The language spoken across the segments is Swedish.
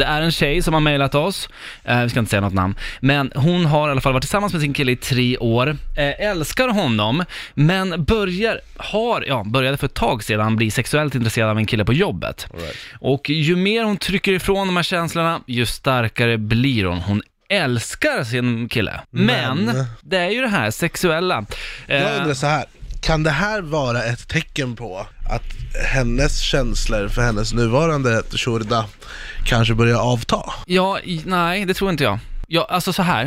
Det är en tjej som har mejlat oss, vi ska inte säga något namn, men hon har i alla fall varit tillsammans med sin kille i 3 år, älskar honom, men började för ett tag sedan bli sexuellt intresserad av en kille på jobbet. All right. Och ju mer hon trycker ifrån de här känslorna, ju starkare blir hon. Hon älskar sin kille, men det är ju det här sexuella. Jag undrar så här, kan det här vara ett tecken på att hennes känslor för hennes nuvarande Shurda kanske börjar avta? Ja, nej, det tror inte jag.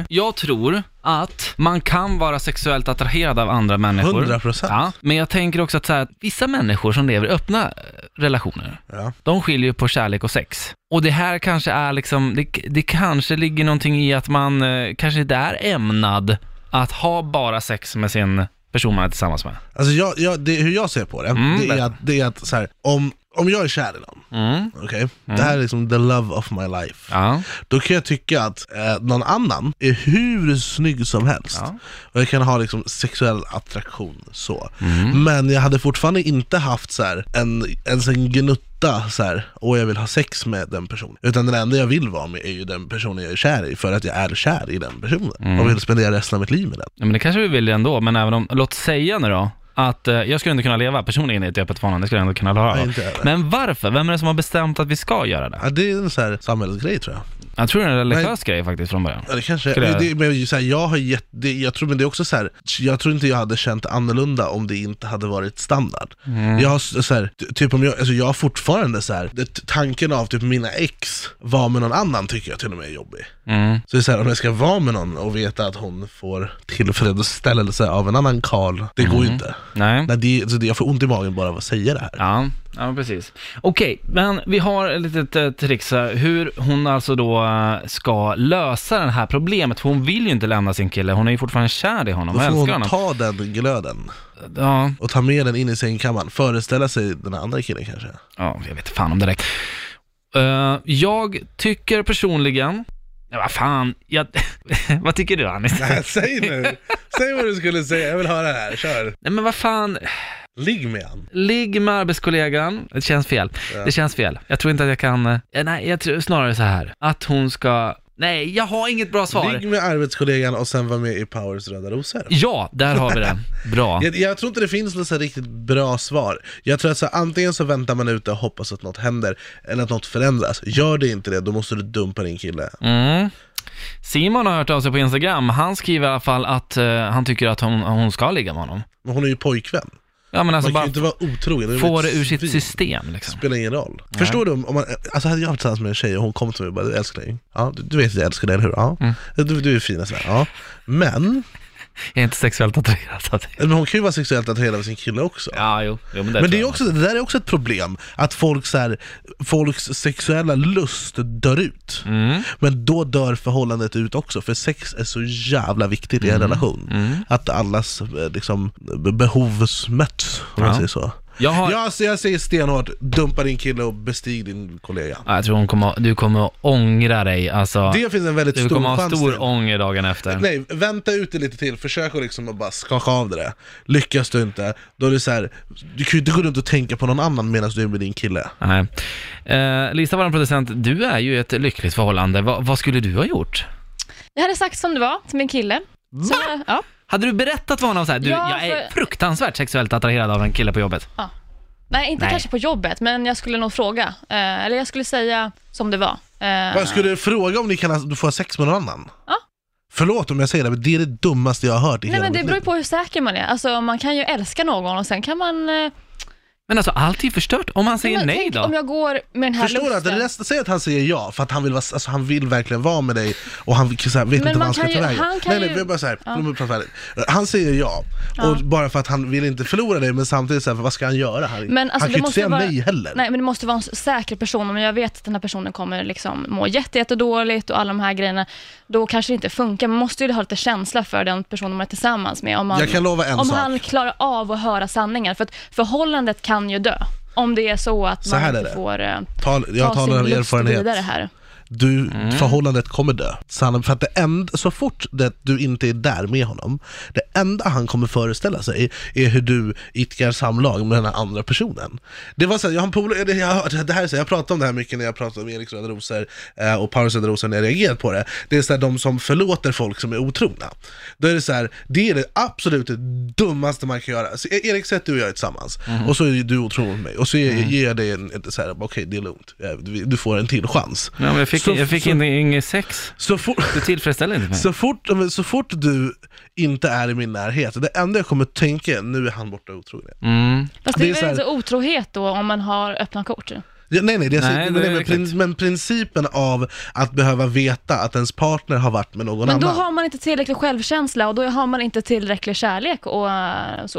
Jag tror att man kan vara sexuellt attraherad av andra människor. 100%. Ja, men jag tänker också att så här, vissa människor som lever i öppna relationer, ja, de skiljer ju på kärlek och sex. Och det här kanske är liksom, det kanske ligger någonting i att man kanske inte är ämnad att ha bara sex med sin person man är tillsammans med. Alltså hur jag ser på det, det är att så här, om jag är kär i någon, okej? Det här är liksom the love of my life. Ja. Då kan jag tycka att någon annan är hur snygg som helst. Ja. Och jag kan ha liksom sexuell attraktion så. Mm. Men jag hade fortfarande inte haft så här en gnutta så här, jag vill ha sex med den personen. Utan den enda jag vill vara med är ju den personen jag är kär i, för att jag är kär i den personen. Mm. Och vill spendera resten av mitt liv med den. Ja, men det kanske vi vill ändå, men även om, låt säga nu då, att jag skulle inte kunna leva personligen i ett öppet förhållande, skulle jag inte kunna ha. Men varför? Vem är det som har bestämt att vi ska göra det? Ja, det är en så här samhällsgrej, tror jag. Jag tror det är en religiös grej faktiskt från början. Ja, det kanske jag tror inte jag hade känt annorlunda om det inte hade varit standard. Mm. Jag har så här, typ om jag har fortfarande så här, tanken av typ mina ex var med någon annan tycker jag till och med är jobbig. Mm. Så det är så här, om jag ska vara med någon och veta att hon får tillfredsställelse av en annan karl, det går ju inte. Nej, jag får ont i magen bara av att säga det här. Ja, precis. Okej, men vi har ett litet trix här, hur hon alltså då ska lösa det här problemet. Hon vill ju inte lämna sin kille, hon är ju fortfarande kär i honom. Då får hon ta den glöden, ja, och ta med den in i sängkammaren. Föreställa sig den andra killen kanske. Ja, jag vet fan om det räcker. Jag tycker personligen... Ja, vad fan, vad tycker du, Anis? Nej, säg nu, säg vad du skulle säga, jag vill höra det här, kör. Nej, men vad fan. Ligg med arbetskollegan. Det känns fel, ja. Det känns fel. Jag tror inte att jag kan, nej, jag tror snarare så här, att hon ska... Nej, jag har inget bra svar. Ligg med arbetskollegan och sen var med i Powers röda rosor. Ja, där har vi den. Bra. jag tror inte det finns något så riktigt bra svar. Jag tror att så antingen så väntar man ut och hoppas att något händer eller att något förändras. Gör det inte det, då måste du dumpa din kille. Mm. Simon har hört av sig på Instagram. Han skriver i alla fall att han tycker att hon ska ligga med honom. Men hon är ju pojkvän. Ja, men alltså man kan ju inte vara otrogen. Få det ur sitt system liksom. Spelar ingen roll. Nej. Förstår du om man, alltså hade jag varit tillsammans med en tjej och hon kom till mig och bara, du älskar dig. Ja, du vet att jag älskar dig, eller hur? Ja. Mm. Du är fin, sådär. Ja. Men jag är inte sexuellt attraherad av dig. Men hon kan ju vara sexuellt attraherad av sin kille också. Ja, jo men det är också, det där är också ett problem. Att folks sexuella lust dör ut. Mm. Men då dör förhållandet ut också. För sex är så jävla viktigt i en relation. Att allas liksom, behov möts, om man säger så. Jag säger stenhårt, dumpa din kille och bestig din kollega. Jag tror du kommer att ångra dig, alltså. Det finns en väldigt stor chans. Du kommer att ha stor ånger dagen efter. Nej, vänta ut det lite till. Försök att liksom bara skaka av det där. Lyckas du inte, då är det så här, du kan ju inte tänka på någon annan medan du är med din kille. Nej. Lisa, vår producent, du är ju ett lyckligt förhållande. Vad skulle du ha gjort? Jag hade sagt som det var till min kille. Så, ja. Hade du berättat för honom så här, jag är fruktansvärt sexuellt attraherad av en kille på jobbet? Ja. Nej, inte kanske på jobbet, men jag skulle nog fråga. Eller jag skulle säga som det var. Jag skulle fråga om du får sex med någon annan? Ja. Förlåt om jag säger det, men det är det dummaste jag har hört i hela mitt liv. Nej, men det beror på hur säker man är. Alltså, man kan ju älska någon och sen kan man... Men alltså, allt är förstört. Om han säger nej då? Om jag går med den här lusten... Säg att han säger ja, för att han vill, alltså, han vill verkligen vara med dig. Och han så här, vet inte vad han ska ta vägen. Han säger ja. Och bara för att han vill inte förlora dig. Men samtidigt, så här, för vad ska han göra? Han kan inte säga nej heller. Nej, men det måste vara en säker person. Om jag vet att den här personen kommer liksom må jättedåligt och alla de här grejerna, då kanske det inte funkar. Man måste ju ha lite känsla för den personen man är tillsammans med. Om han klarar av att höra sanningar. För att förhållandet kan ju dö om det är så att man inte får ta sin lust vidare här. förhållandet kommer dö. För att så fort det, du inte är där med honom, det enda han kommer föreställa sig är hur du itkar samlag med den här andra personen. Det var så här, jag pratade om det här mycket när jag pratade om Erik Söderroser och Paolo Söderroser när jag reagerat på det. Det är så här, de som förlåter folk som är otrogna. Då är det så här, det är det absolut dummaste man kan göra. Så Erik, sätt du och jag är tillsammans och så är du otrogen med mig och så ger jag dig en så här, okej, det är lugnt. Du får en till chans. Ja, men jag fick ingen sex. Så fort du tillfredsställer inte mig. Så fort du inte är i min närhet. Det enda jag kommer att tänka, nu är han borta otrogen. Mm. Fast det är väl inte otrohet då om man har öppna kort. Ja, men principen av att behöva veta att ens partner har varit med någon annan. Men då har man inte tillräcklig självkänsla och då har man inte tillräcklig kärlek och så.